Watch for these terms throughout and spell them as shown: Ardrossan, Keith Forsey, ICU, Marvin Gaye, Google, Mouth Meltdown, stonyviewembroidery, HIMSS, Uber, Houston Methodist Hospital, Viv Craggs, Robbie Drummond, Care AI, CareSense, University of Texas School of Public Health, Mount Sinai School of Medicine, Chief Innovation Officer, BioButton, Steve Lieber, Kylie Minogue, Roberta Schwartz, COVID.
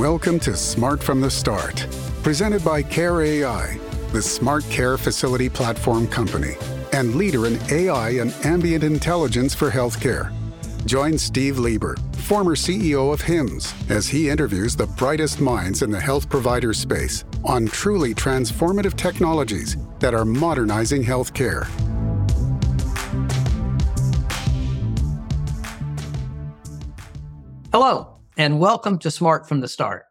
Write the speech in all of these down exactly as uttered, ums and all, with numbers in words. Welcome to Smart from the Start, presented by Care A I, the smart care facility platform company and leader in A I and ambient intelligence for healthcare. Join Steve Lieber, former C E O of HIMSS, as he interviews the brightest minds in the health provider space on truly transformative technologies that are modernizing healthcare. Hello, and welcome to Smart from the Start.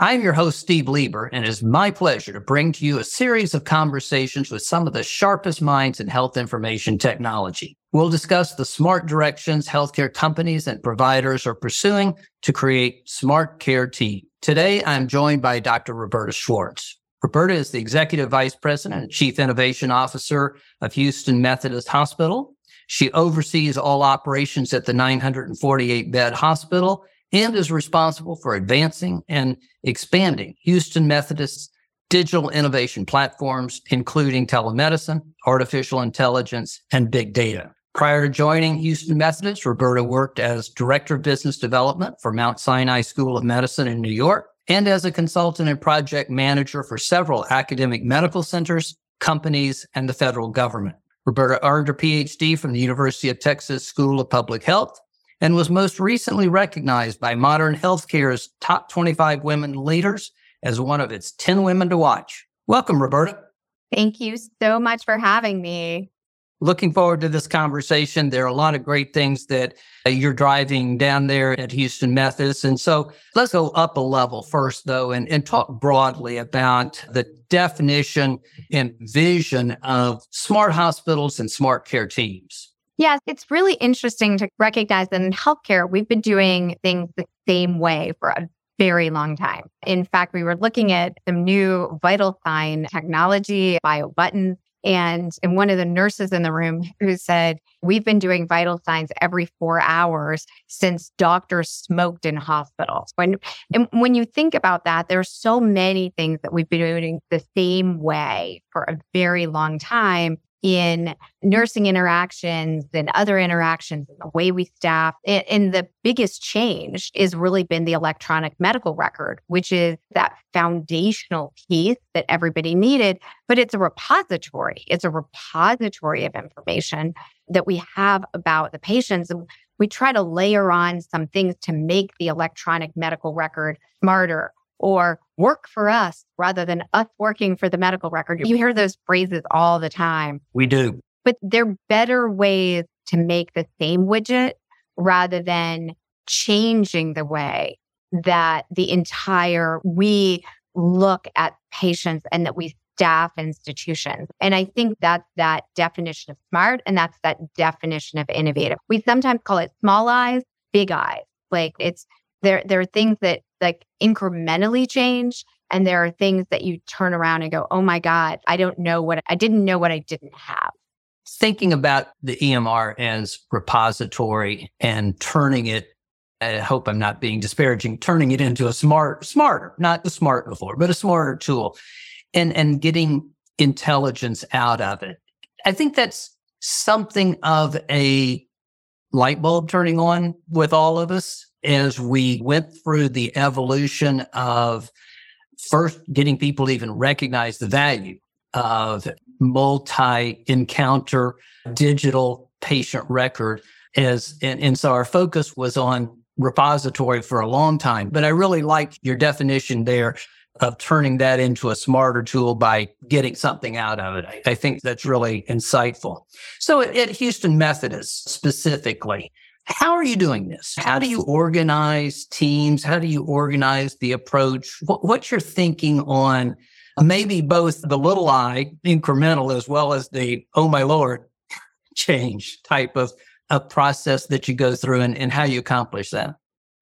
I'm your host, Steve Lieber, and it is my pleasure to bring to you a series of conversations with some of the sharpest minds in health information technology. We'll discuss the smart directions healthcare companies and providers are pursuing to create smart care teams. Today, I'm joined by Doctor Roberta Schwartz. Roberta is the Executive Vice President and Chief Innovation Officer of Houston Methodist Hospital. She oversees all operations at the nine hundred forty-eight bed hospital and is responsible for advancing and expanding Houston Methodist's digital innovation platforms, including telemedicine, artificial intelligence, and big data. Prior to joining Houston Methodist, Roberta worked as Director of Business Development for Mount Sinai School of Medicine in New York and as a consultant and project manager for several academic medical centers, companies, and the federal government. Roberta earned her P H D from the University of Texas School of Public Health and was most recently recognized by Modern Healthcare's top twenty-five women leaders as one of its ten women to watch. Welcome, Roberta. Thank you so much for having me. Looking forward to this conversation. There are a lot of great things that you're driving down there at Houston Methodist. And so let's go up a level first, though, and, and talk broadly about the definition and vision of smart hospitals and smart care teams. Yes, it's really interesting to recognize that in healthcare, we've been doing things the same way for a very long time. In fact, we were looking at some new vital sign technology, BioButton, and, and one of the nurses in the room who said, we've been doing vital signs every four hours since doctors smoked in hospitals. When, and when you think about that, there are so many things that we've been doing the same way for a very long time in nursing interactions and other interactions, in the way we staff. And the biggest change has really been the electronic medical record, which is that foundational piece that everybody needed. But it's a repository. It's a repository of information that we have about the patients. And we try to layer on some things to make the electronic medical record smarter or work for us rather than us working for the medical record. You hear those phrases all the time. We do. But they're better ways to make the same widget rather than changing the way that the entire, we look at patients and that we staff institutions. And I think that's that definition of smart and that's that definition of innovative. We sometimes call it small eyes, big eyes. Like it's, there, there are things that like incrementally change. And there are things that you turn around and go, oh my God, I don't know what, I didn't know what I didn't have. Thinking about the E M R as repository and turning it, I hope I'm not being disparaging, turning it into a smart, smarter, not the smart before, but a smarter tool and, and getting intelligence out of it. I think that's something of a light bulb turning on with all of us. As we went through the evolution of first getting people to even recognize the value of multi-encounter digital patient record, as and, and so our focus was on repository for a long time. But I really liked your definition there of turning that into a smarter tool by getting something out of it. I, I think that's really insightful. So at, at Houston Methodist specifically, how are you doing this? How do you organize teams? How do you organize the approach? What, what's your thinking on maybe both the little I incremental as well as the, oh my Lord, change type of a process that you go through and, and how you accomplish that?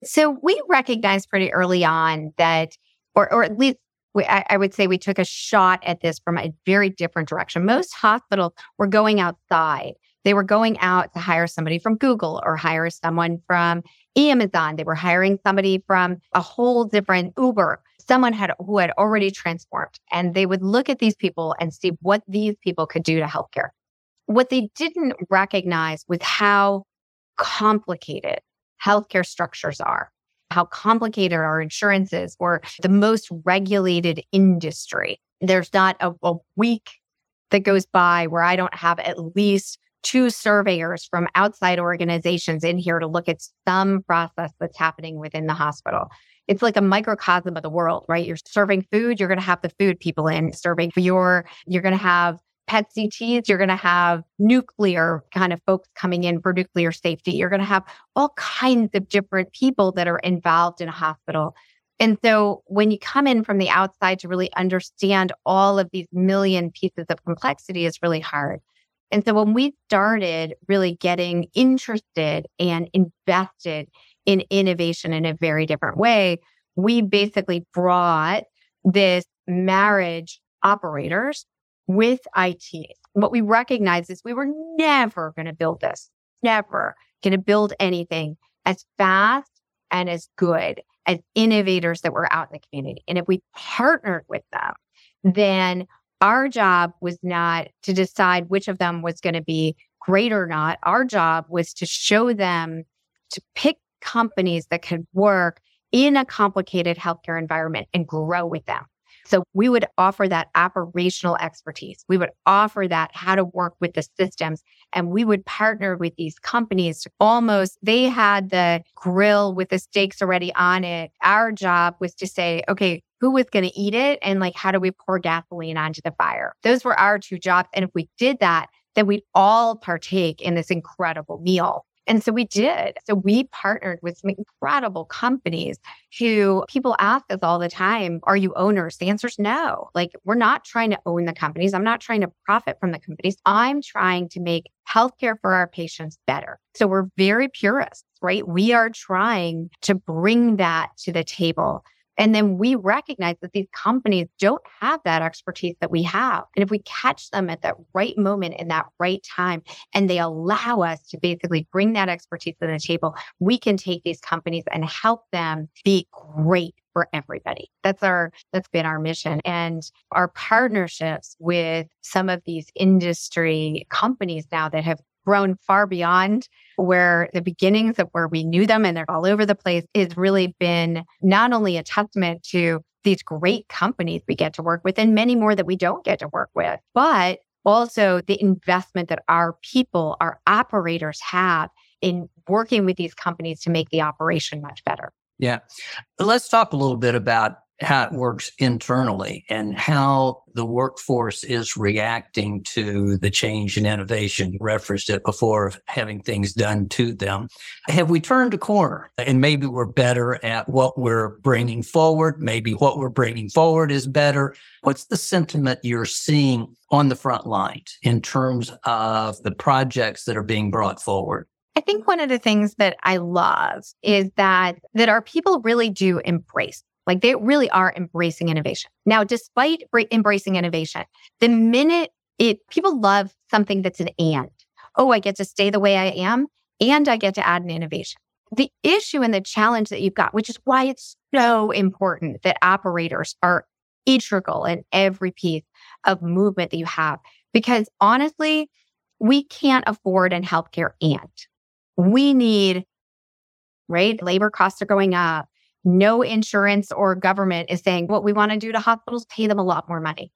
So we recognized pretty early on that, or, or at least we, I, I would say we took a shot at this from a very different direction. Most hospitals were going outside. They were going out to hire somebody from Google or hire someone from Amazon. They were hiring somebody from a whole different Uber, someone had, who had already transformed. And they would look at these people and see what these people could do to healthcare. What they didn't recognize was how complicated healthcare structures are how complicated our insurance is, or the most regulated industry. There's not a, a week that goes by where I don't have at least two surveyors from outside organizations in here to look at some process that's happening within the hospital. It's like a microcosm of the world, right? You're serving food, you're going to have the food people in. Serving your, you're going to have P E T C Ts, you're going to have nuclear kind of folks coming in for nuclear safety. You're going to have all kinds of different people that are involved in a hospital. And so when you come in from the outside to really understand all of these million pieces of complexity is really hard. And so when we started really getting interested and invested in innovation in a very different way, we basically brought this marriage operators with I T. What we recognized is we were never going to build this, never going to build anything as fast and as good as innovators that were out in the community. And if we partnered with them, then our job was not to decide which of them was going to be great or not. Our job was to show them to pick companies that could work in a complicated healthcare environment and grow with them. So we would offer that operational expertise. We would offer that how to work with the systems. And we would partner with these companies. Almost, they had the grill with the steaks already on it. Our job was to say, okay, who was going to eat it? And like, how do we pour gasoline onto the fire? Those were our two jobs. And if we did that, then we'd all partake in this incredible meal. And so we did. So we partnered with some incredible companies who people ask us all the time, are you owners? The answer is no. Like, we're not trying to own the companies. I'm not trying to profit from the companies. I'm trying to make healthcare for our patients better. So we're very purists, right? We are trying to bring that to the table. And then we recognize that these companies don't have that expertise that we have. And if we catch them at that right moment in that right time, and they allow us to basically bring that expertise to the table, we can take these companies and help them be great for everybody. That's our, that's been our mission. And our partnerships with some of these industry companies now that have grown far beyond where the beginnings of where we knew them, and they're all over the place, has really been not only a testament to these great companies we get to work with and many more that we don't get to work with, but also the investment that our people, our operators have in working with these companies to make the operation much better. Yeah. Let's talk a little bit about how it works internally and how the workforce is reacting to the change and innovation. You referenced it before, of having things done to them. Have we turned a corner? And maybe we're better at what we're bringing forward. Maybe what we're bringing forward is better. What's the sentiment you're seeing on the front lines in terms of the projects that are being brought forward? I think one of the things that I love is that that our people really do embrace. Like, they really are embracing innovation. Now, despite embracing innovation, the minute it, people love something that's an and. Oh, I get to stay the way I am, and I get to add an innovation. The issue and the challenge that you've got, which is why it's so important that operators are integral in every piece of movement that you have, because honestly, we can't afford in healthcare and. We need, right? Labor costs are going up. No insurance or government is saying what we want to do to hospitals, pay them a lot more money,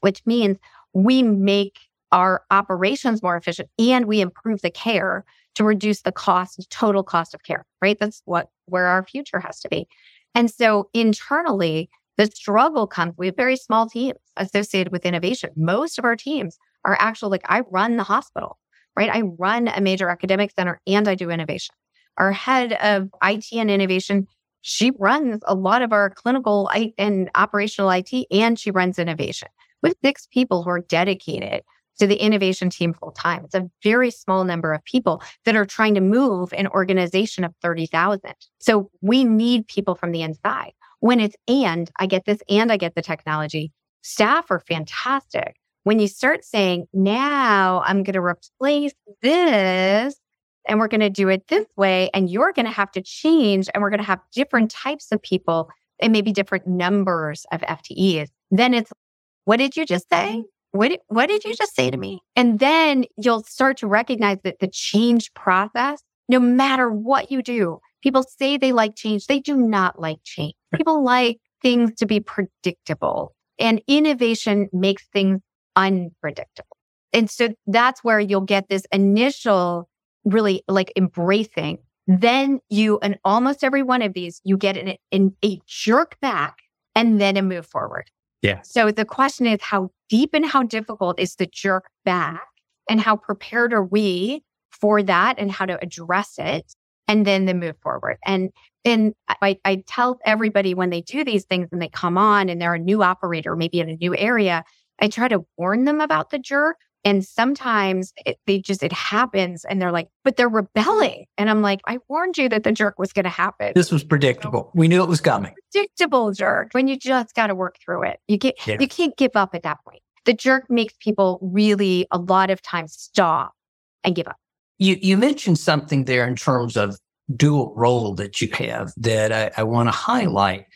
which means we make our operations more efficient and we improve the care to reduce the cost, total cost of care, right? That's what where our future has to be. And so internally, the struggle comes. We have very small teams associated with innovation. Most of our teams are actually like, I run the hospital, right? I run a major academic center and I do innovation. Our head of I T and innovation, she runs a lot of our clinical and operational I T, and she runs innovation with six people who are dedicated to the innovation team full time. It's a very small number of people that are trying to move an organization of thirty thousand. So we need people from the inside. When it's, and I get this, and I get the technology, staff are fantastic. When you start saying, now I'm going to replace this, and we're going to do it this way, and you're going to have to change, and we're going to have different types of people and maybe different numbers of F T Es. Then it's, what did you just say? What, what did you just say to me? And then you'll start to recognize that the change process, no matter what you do, People say they like change. They do not like change. People like things to be predictable, and innovation makes things unpredictable. And so that's where you'll get this initial really like embracing. Then you, in almost every one of these, you get an, an, a jerk back and then a move forward. Yeah. So the question is, how deep and how difficult is the jerk back, and how prepared are we for that and how to address it, and then the move forward. And and I, I tell everybody when they do these things and they come on and they're a new operator, maybe in a new area, I try to warn them about the jerk. And sometimes it, they just, it happens and they're like, but they're rebelling. And I'm like, I warned you that the jerk was going to happen. This was predictable. We knew it was coming. Predictable jerk. When you just got to work through it. You can't, yeah. you can't give up at that point. The jerk makes people really a lot of times stop and give up. You you mentioned something there in terms of dual role that you have that I, I want to highlight,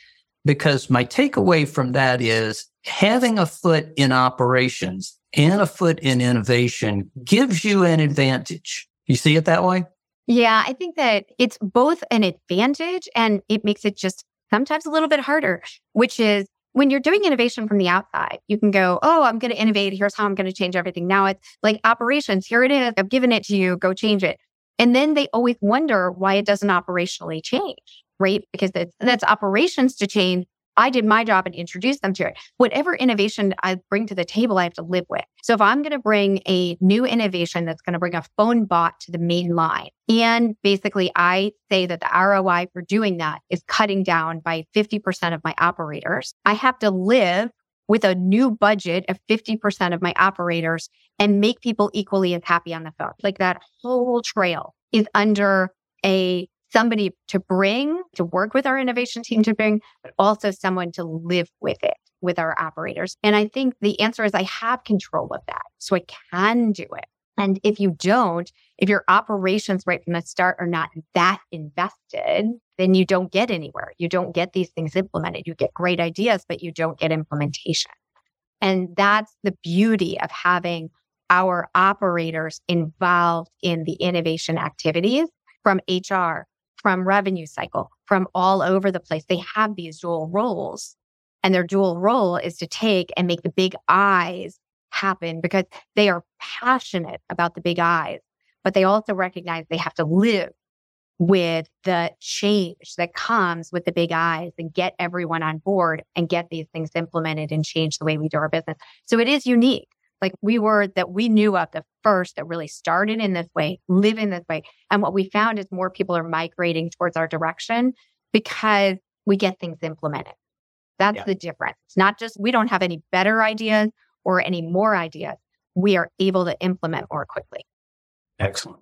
because my takeaway from that is having a foot in operations and a foot in innovation gives you an advantage. You see it that way? Yeah, I think that it's both an advantage and it makes it just sometimes a little bit harder, which is when you're doing innovation from the outside, you can go, oh, I'm going to innovate. Here's how I'm going to change everything. Now it's like operations. Here it is. I've given it to you. Go change it. And then they always wonder why it doesn't operationally change, right? Because that's, that's operations to change. I did my job and introduced them to it. Whatever innovation I bring to the table, I have to live with. So if I'm going to bring a new innovation that's going to bring a phone bot to the main line, and basically I say that the R O I for doing that is cutting down by fifty percent of my operators, I have to live with a new budget of fifty percent of my operators and make people equally as happy on the phone. Like that whole trail is under a somebody to bring, to work with our innovation team to bring, but also someone to live with it, with our operators. And I think the answer is I have control of that. So I can do it. And if you don't, if your operations right from the start are not that invested, then you don't get anywhere. You don't get these things implemented. You get great ideas, but you don't get implementation. And that's the beauty of having our operators involved in the innovation activities from H R, from revenue cycle, from all over the place. They have these dual roles, and their dual role is to take and make the big eyes happen because they are passionate about the big eyes, but they also recognize they have to live with the change that comes with the big eyes and get everyone on board and get these things implemented and change the way we do our business. So it is unique. Like we were that we knew of the first that really started in this way, live in this way. And what we found is more people are migrating towards our direction because we get things implemented. That's yeah. the difference. It's not just, we don't have any better ideas or any more ideas. We are able to implement more quickly. Excellent.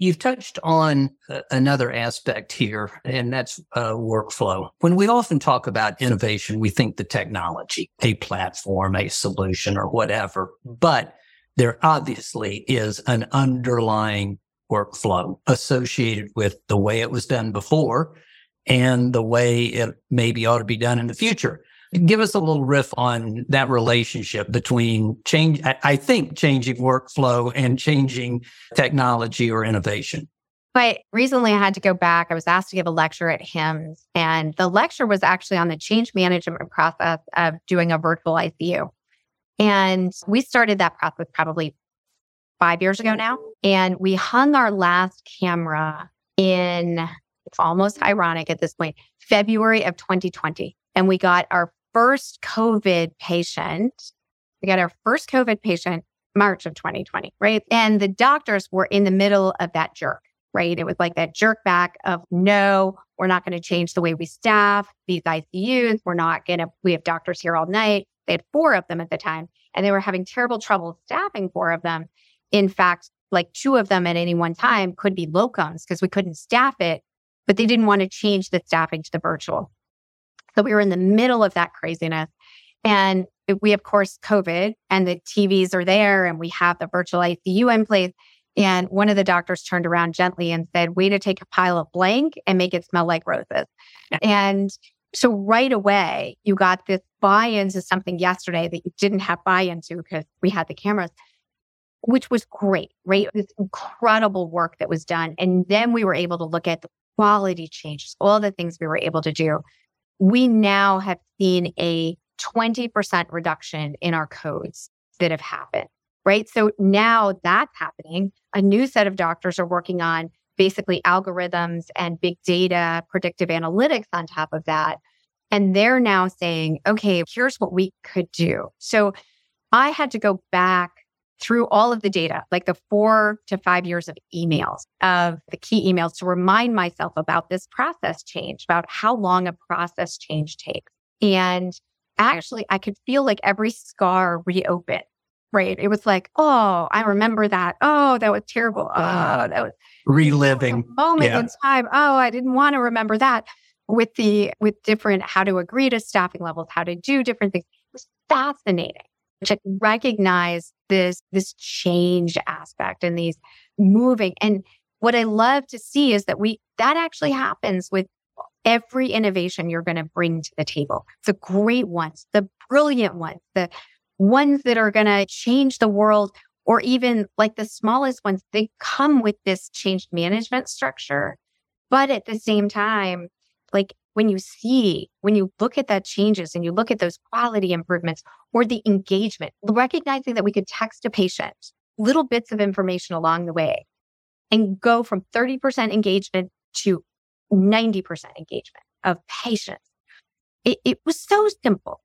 You've touched on uh, another aspect here, and that's uh, workflow. When we often talk about innovation, we think the technology, a platform, a solution, or whatever. But there obviously is an underlying workflow associated with the way it was done before and the way it maybe ought to be done in the future. Give us a little riff on that relationship between change, I think, changing workflow and changing technology or innovation. But recently I had to go back. I was asked to give a lecture at HIMSS, and the lecture was actually on the change management process of doing a virtual I C U. And we started that process probably five years ago now. And we hung our last camera in, it's almost ironic at this point, February of twenty twenty. And we got our first COVID patient, we got our first COVID patient March of twenty twenty, right? And the doctors were in the middle of that jerk, right? It was like that jerk back of, no, we're not going to change the way we staff these I C Us. We're not going to, we have doctors here all night. They had four of them at the time, and they were having terrible trouble staffing four of them. In fact, like two of them at any one time could be locums because we couldn't staff it, but they didn't want to change the staffing to the virtual. So we were in the middle of that craziness. And we, of course, COVID, and the T Vs are there, and we have the virtual I C U in place. And one of the doctors turned around gently and said, way to take a pile of blank and make it smell like roses. Yeah. And so right away, you got this buy-in to something yesterday that you didn't have buy-in to because we had the cameras, which was great, right? This incredible work that was done. And then we were able to look at the quality changes, all the things we were able to do, we now have seen a twenty percent reduction in our codes that have happened, right? So now that's happening. A new set of doctors are working on basically algorithms and big data, predictive analytics on top of that. And they're now saying, okay, here's what we could do. So I had to go back through all of the data, like the four to five years of emails, of the key emails, to remind myself about this process change, about how long a process change takes. And actually, I could feel like every scar reopen, right? It was like, oh, I remember that. Oh, that was terrible. Oh, that was reliving a moment yeah. in time. Oh, I didn't want to remember that. With the with different how to agree to staffing levels, how to do different things. It was fascinating to recognize this, this change aspect and these moving. And what I love to see is that we that actually happens with every innovation you're going to bring to the table. The great ones, the brilliant ones, the ones that are going to change the world, or even like the smallest ones, they come with this change management structure. But at the same time, like when you see, when you look at that changes and you look at those quality improvements or the engagement, recognizing that we could text a patient little bits of information along the way and go from thirty percent engagement to ninety percent engagement of patients. It, it was so simple.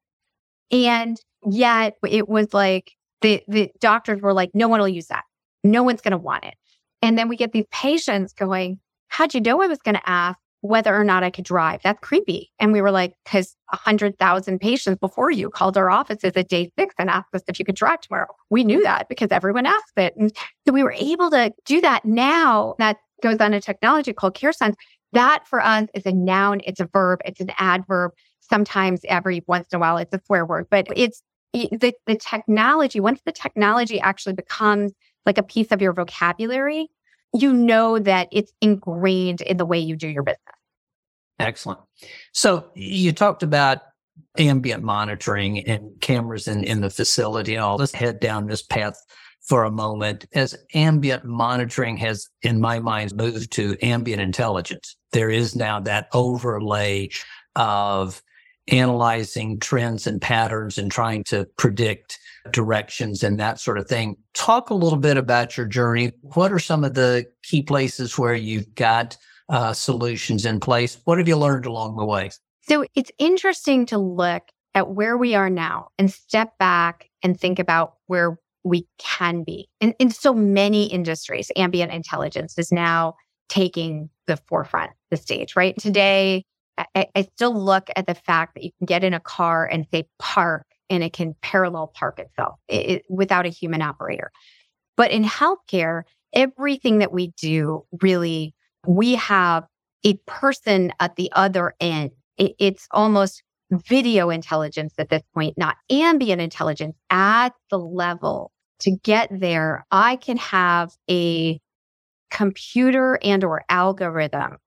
And yet it was like the, the doctors were like, no one will use that. No one's going to want it. And then we get these patients going, how'd you know I was going to ask whether or not I could drive? That's creepy. And we were like, because one hundred thousand patients before you called our offices at day six and asked us if you could drive tomorrow. We knew that because everyone asked it. And so we were able to do that now. That goes on a technology called CareSense. That for us is a noun, it's a verb, it's an adverb. Sometimes every once in a while, it's a swear word. But it's the, the technology, once the technology actually becomes like a piece of your vocabulary, you know that it's ingrained in the way you do your business. Excellent. So you talked about ambient monitoring and cameras in, in the facility and all. Let's head down this path for a moment. As ambient monitoring has, in my mind, moved to ambient intelligence, there is now that overlay of analyzing trends and patterns and trying to predict directions and that sort of thing. Talk a little bit about your journey. What are some of the key places where you've got uh, solutions in place? What have you learned along the way? So it's interesting to look at where we are now and step back and think about where we can be. In, in so many industries, ambient intelligence is now taking the forefront, the stage, right? Today, I, I still look at the fact that you can get in a car and say park, and it can parallel park itself it, it, without a human operator. But in healthcare, everything that we do, really, we have a person at the other end. It, it's almost video intelligence at this point, not ambient intelligence at the level. To get there, I can have a computer and or algorithm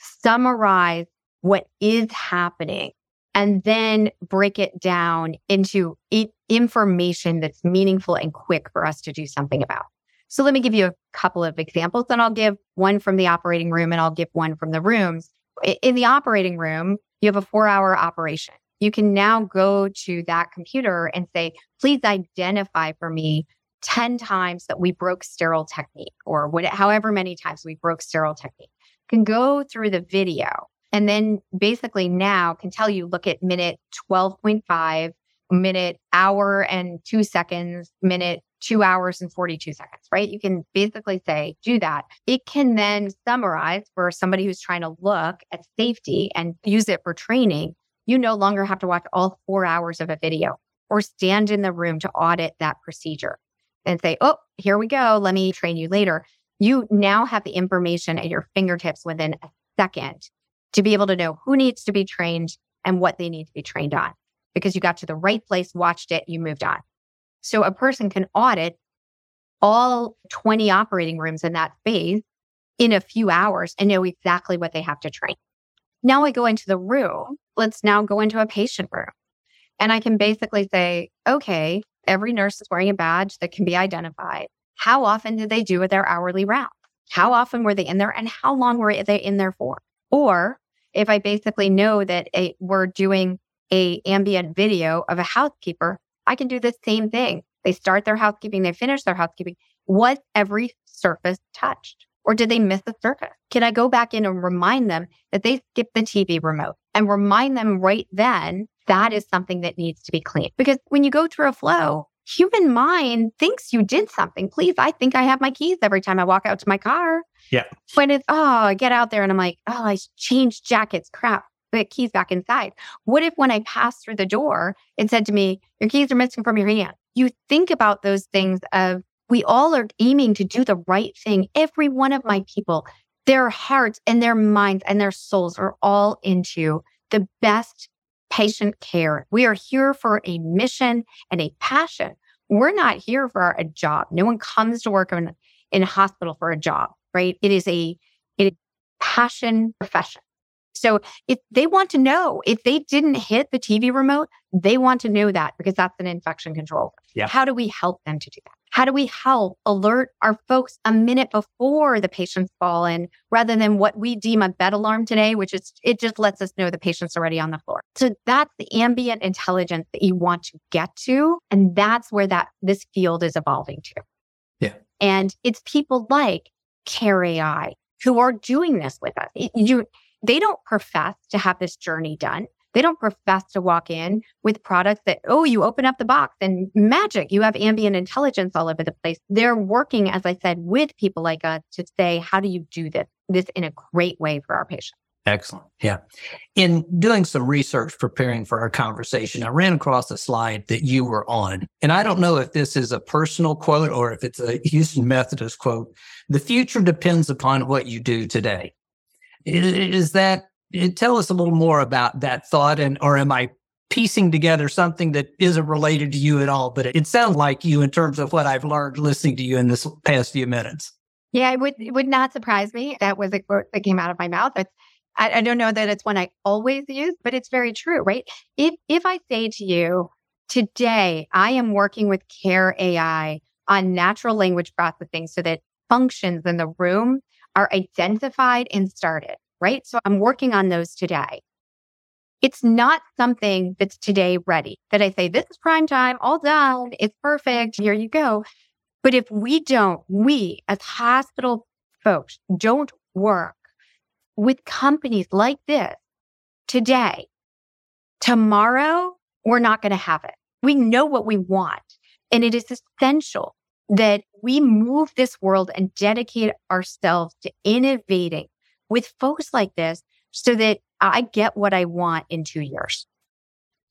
summarize what is happening and then break it down into it, information that's meaningful and quick for us to do something about. So let me give you a couple of examples, and I'll give one from the operating room and I'll give one from the rooms. In the operating room, you have a four-hour operation. You can now go to that computer and say, please identify for me ten times that we broke sterile technique, or what, however many times we broke sterile technique. You can go through the video and then basically now can tell you, look at minute twelve point five, minute hour and two seconds, minute two hours and forty-two seconds, right? You can basically say, do that. It can then summarize for somebody who's trying to look at safety and use it for training. You no longer have to watch all four hours of a video or stand in the room to audit that procedure and say, oh, here we go. Let me train you later. You now have the information at your fingertips within a second to be able to know who needs to be trained and what they need to be trained on, because you got to the right place, watched it, you moved on. So a person can audit all twenty operating rooms in that space in a few hours and know exactly what they have to train. Now I go into the room. Let's now go into a patient room. And I can basically say, okay, every nurse is wearing a badge that can be identified. How often did they do their hourly round? How often were they in there? And how long were they in there for? Or if I basically know that a, we're doing a ambient video of a housekeeper, I can do the same thing. They start their housekeeping, they finish their housekeeping. Was every surface touched? Or did they miss a surface? Can I go back in and remind them that they skipped the T V remote and remind them right then that is something that needs to be cleaned? Because when you go through a flow, human mind thinks you did something. Please, I think I have my keys every time I walk out to my car. Yeah. When it's, oh, I get out there and I'm like, oh, I changed jackets. Crap. Put keys back inside. What if when I passed through the door, it said to me, your keys are missing from your hand? You think about those things of, we all are aiming to do the right thing. Every one of my people, their hearts and their minds and their souls are all into the best patient care. We are here for a mission and a passion. We're not here for a job. No one comes to work in, in a hospital for a job, right? It is a, it is a passion profession. So if they want to know, if they didn't hit the T V remote, they want to know that because that's an infection control. Yeah. How do we help them to do that? How do we help alert our folks a minute before the patients fall in rather than what we deem a bed alarm today, which is, it just lets us know the patient's already on the floor. So that's the ambient intelligence that you want to get to. And that's where that this field is evolving to. Yeah. And it's people like Care A I who are doing this with us. It, you, They don't profess to have this journey done. They don't profess to walk in with products that, oh, you open up the box and magic, you have ambient intelligence all over the place. They're working, as I said, with people like us to say, how do you do this? This in a great way for our patients. Excellent. Yeah. In doing some research, preparing for our conversation, I ran across a slide that you were on. And I don't know if this is a personal quote or if it's a Houston Methodist quote. The future depends upon what you do today. Is that, tell us a little more about that thought, and or am I piecing together something that isn't related to you at all, but it, it sounds like you in terms of what I've learned listening to you in this past few minutes. Yeah, it would, it would not surprise me. That was a quote that came out of my mouth. It's, I, I don't know that it's one I always use, but it's very true, right? If, if I say to you, today, I am working with Care A I on natural language processing so that functions in the room are identified and started, right? So I'm working on those today. It's not something that's today ready, that I say, this is prime time, all done, it's perfect, here you go. But if we don't, we as hospital folks don't work with companies like this today, tomorrow, we're not going to have it. We know what we want, and it is essential that we move this world and dedicate ourselves to innovating with folks like this so that I get what I want in two years.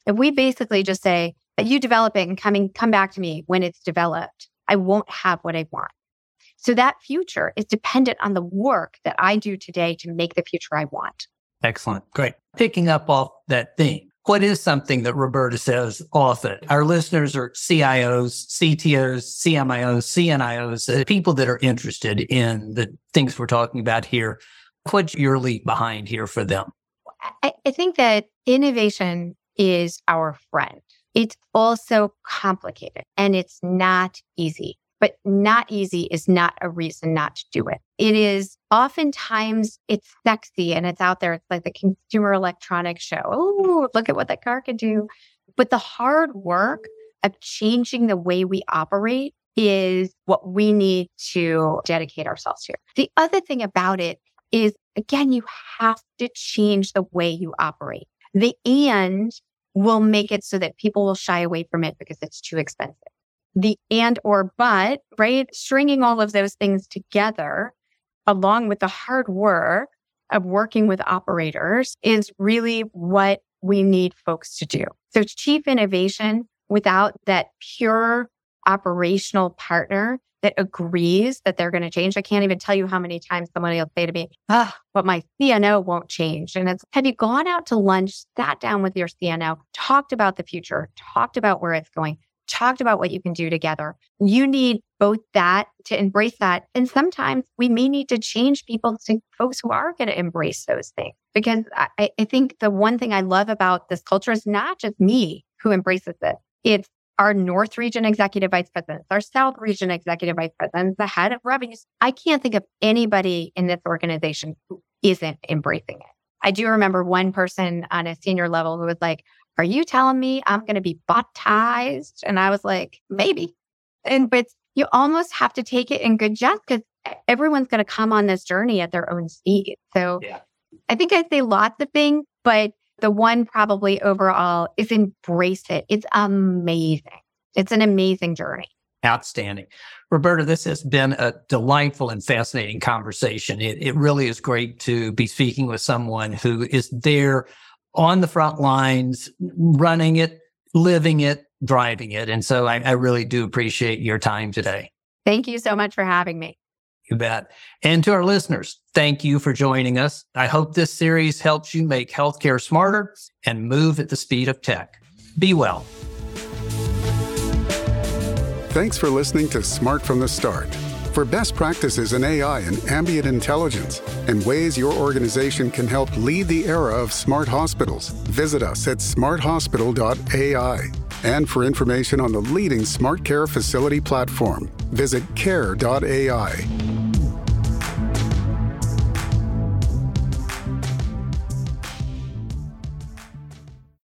If we basically just say, you develop it and come, and come back to me when it's developed, I won't have what I want. So that future is dependent on the work that I do today to make the future I want. Excellent. Great. Picking up off that theme. What is something that Roberta says often? Our listeners are C I Os, C T Os, C M I Os, C N I Os, uh, people that are interested in the things we're talking about here. What's your leap behind here for them? I, I think that innovation is our friend. It's also complicated and it's not easy, but not easy is not a reason not to do it. It is oftentimes it's sexy and it's out there. It's like the consumer electronics show. Oh, look at what that car can do. But the hard work of changing the way we operate is what we need to dedicate ourselves to. The other thing about it is, again, you have to change the way you operate. The and will make it so that people will shy away from it because it's too expensive. The and or but, right? Stringing all of those things together along with the hard work of working with operators is really what we need folks to do. So chief innovation without that pure operational partner that agrees that they're going to change. I can't even tell you how many times somebody will say to me, oh, but my C N O won't change. And it's, have you gone out to lunch, sat down with your C N O, talked about the future, talked about where it's going, talked about what you can do together. You need both that to embrace that. And sometimes we may need to change people to folks who are going to embrace those things. Because I, I think the one thing I love about this culture is not just me who embraces it. It's our North Region Executive Vice Presidents, our South Region Executive Vice Presidents, the head of revenues. I can't think of anybody in this organization who isn't embracing it. I do remember one person on a senior level who was like, are you telling me I'm going to be baptized? And I was like, maybe. And but you almost have to take it in good jest because everyone's going to come on this journey at their own speed. So yeah. I think I'd say lots of things, but the one probably overall is embrace it. It's amazing. It's an amazing journey. Outstanding. Roberta, this has been a delightful and fascinating conversation. It, it really is great to be speaking with someone who is there on the front lines, running it, living it, driving it. And so I, I really do appreciate your time today. Thank you so much for having me. You bet. And to our listeners, thank you for joining us. I hope this series helps you make healthcare smarter and move at the speed of tech. Be well. Thanks for listening to Smart from the Start. For best practices in A I and ambient intelligence and ways your organization can help lead the era of smart hospitals, visit us at smart hospital dot A I. And for information on the leading smart care facility platform, visit care dot A I.